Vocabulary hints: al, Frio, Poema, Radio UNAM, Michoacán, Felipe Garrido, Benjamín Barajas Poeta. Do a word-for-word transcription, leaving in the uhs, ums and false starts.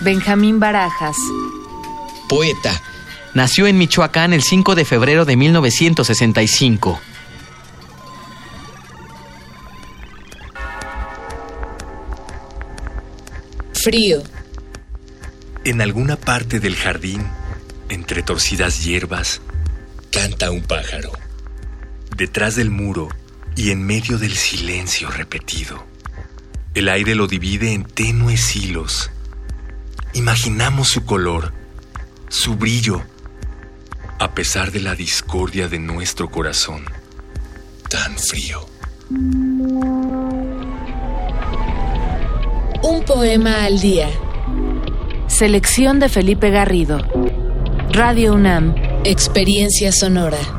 Benjamín Barajas, poeta, nació en Michoacán el cinco de febrero de mil novecientos sesenta y cinco. Frío. En alguna parte del jardín, entre torcidas hierbas, canta un pájaro. Detrás del muro y en medio del silencio repetido, el aire lo divide en tenues hilos. Imaginamos su color, su brillo, a pesar de la discordia de nuestro corazón, tan frío. Un poema al día. Selección de Felipe Garrido. Radio UNAM. Experiencia sonora.